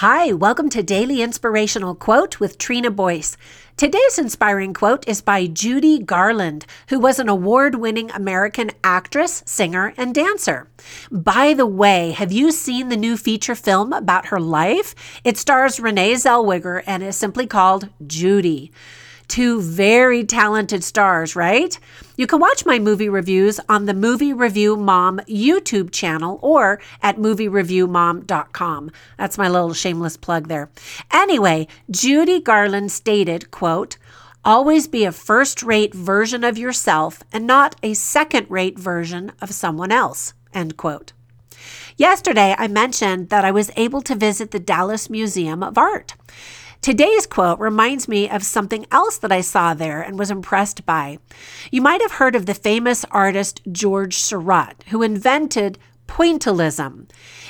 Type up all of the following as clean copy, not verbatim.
Hi, welcome to Daily Inspirational Quote with Trina Boyce. Today's inspiring quote is by Judy Garland, who was an award-winning American actress, singer, and dancer. By the way, have you seen the new feature film about her life? It stars Renee Zellweger and is simply called Judy. Two very talented stars, right? You can watch my movie reviews on the Movie Review Mom YouTube channel or at moviereviewmom.com. That's my little shameless plug there. Anyway, Judy Garland stated, quote, "Always be a first-rate version of yourself and not a second-rate version of someone else," end quote. Yesterday, I mentioned that I was able to visit the Dallas Museum of Art. Today's quote reminds me of something else that I saw there and was impressed by. You might have heard of the famous artist Georges Seurat, who invented pointillism.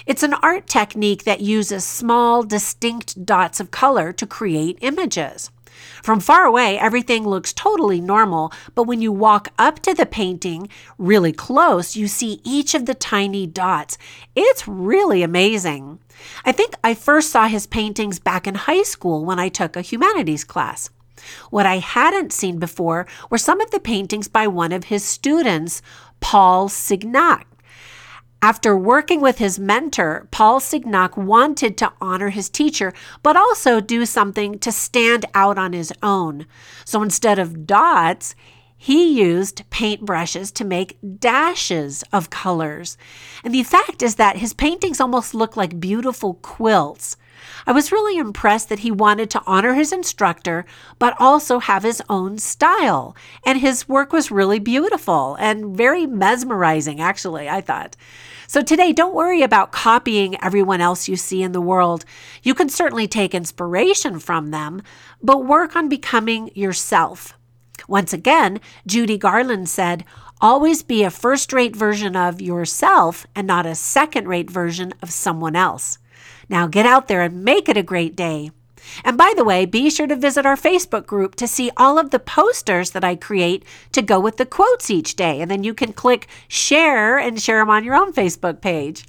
It's an art technique that uses small, distinct dots of color to create images. From far away, everything looks totally normal, but when you walk up to the painting really close, you see each of the tiny dots. It's really amazing. I think I first saw his paintings back in high school when I took a humanities class. What I hadn't seen before were some of the paintings by one of his students, Paul Signac. After working with his mentor, Paul Signac wanted to honor his teacher, but also do something to stand out on his own. So instead of dots, he used paintbrushes to make dashes of colors. And the fact is that his paintings almost look like beautiful quilts. I was really impressed that he wanted to honor his instructor, but also have his own style. And his work was really beautiful and very mesmerizing, actually, I thought. So today, don't worry about copying everyone else you see in the world. You can certainly take inspiration from them, but work on becoming yourself. Once again, Judy Garland said, "Always be a first-rate version of yourself and not a second-rate version of someone else." Now get out there and make it a great day. And by the way, be sure to visit our Facebook group to see all of the posters that I create to go with the quotes each day. And then you can click share and share them on your own Facebook page.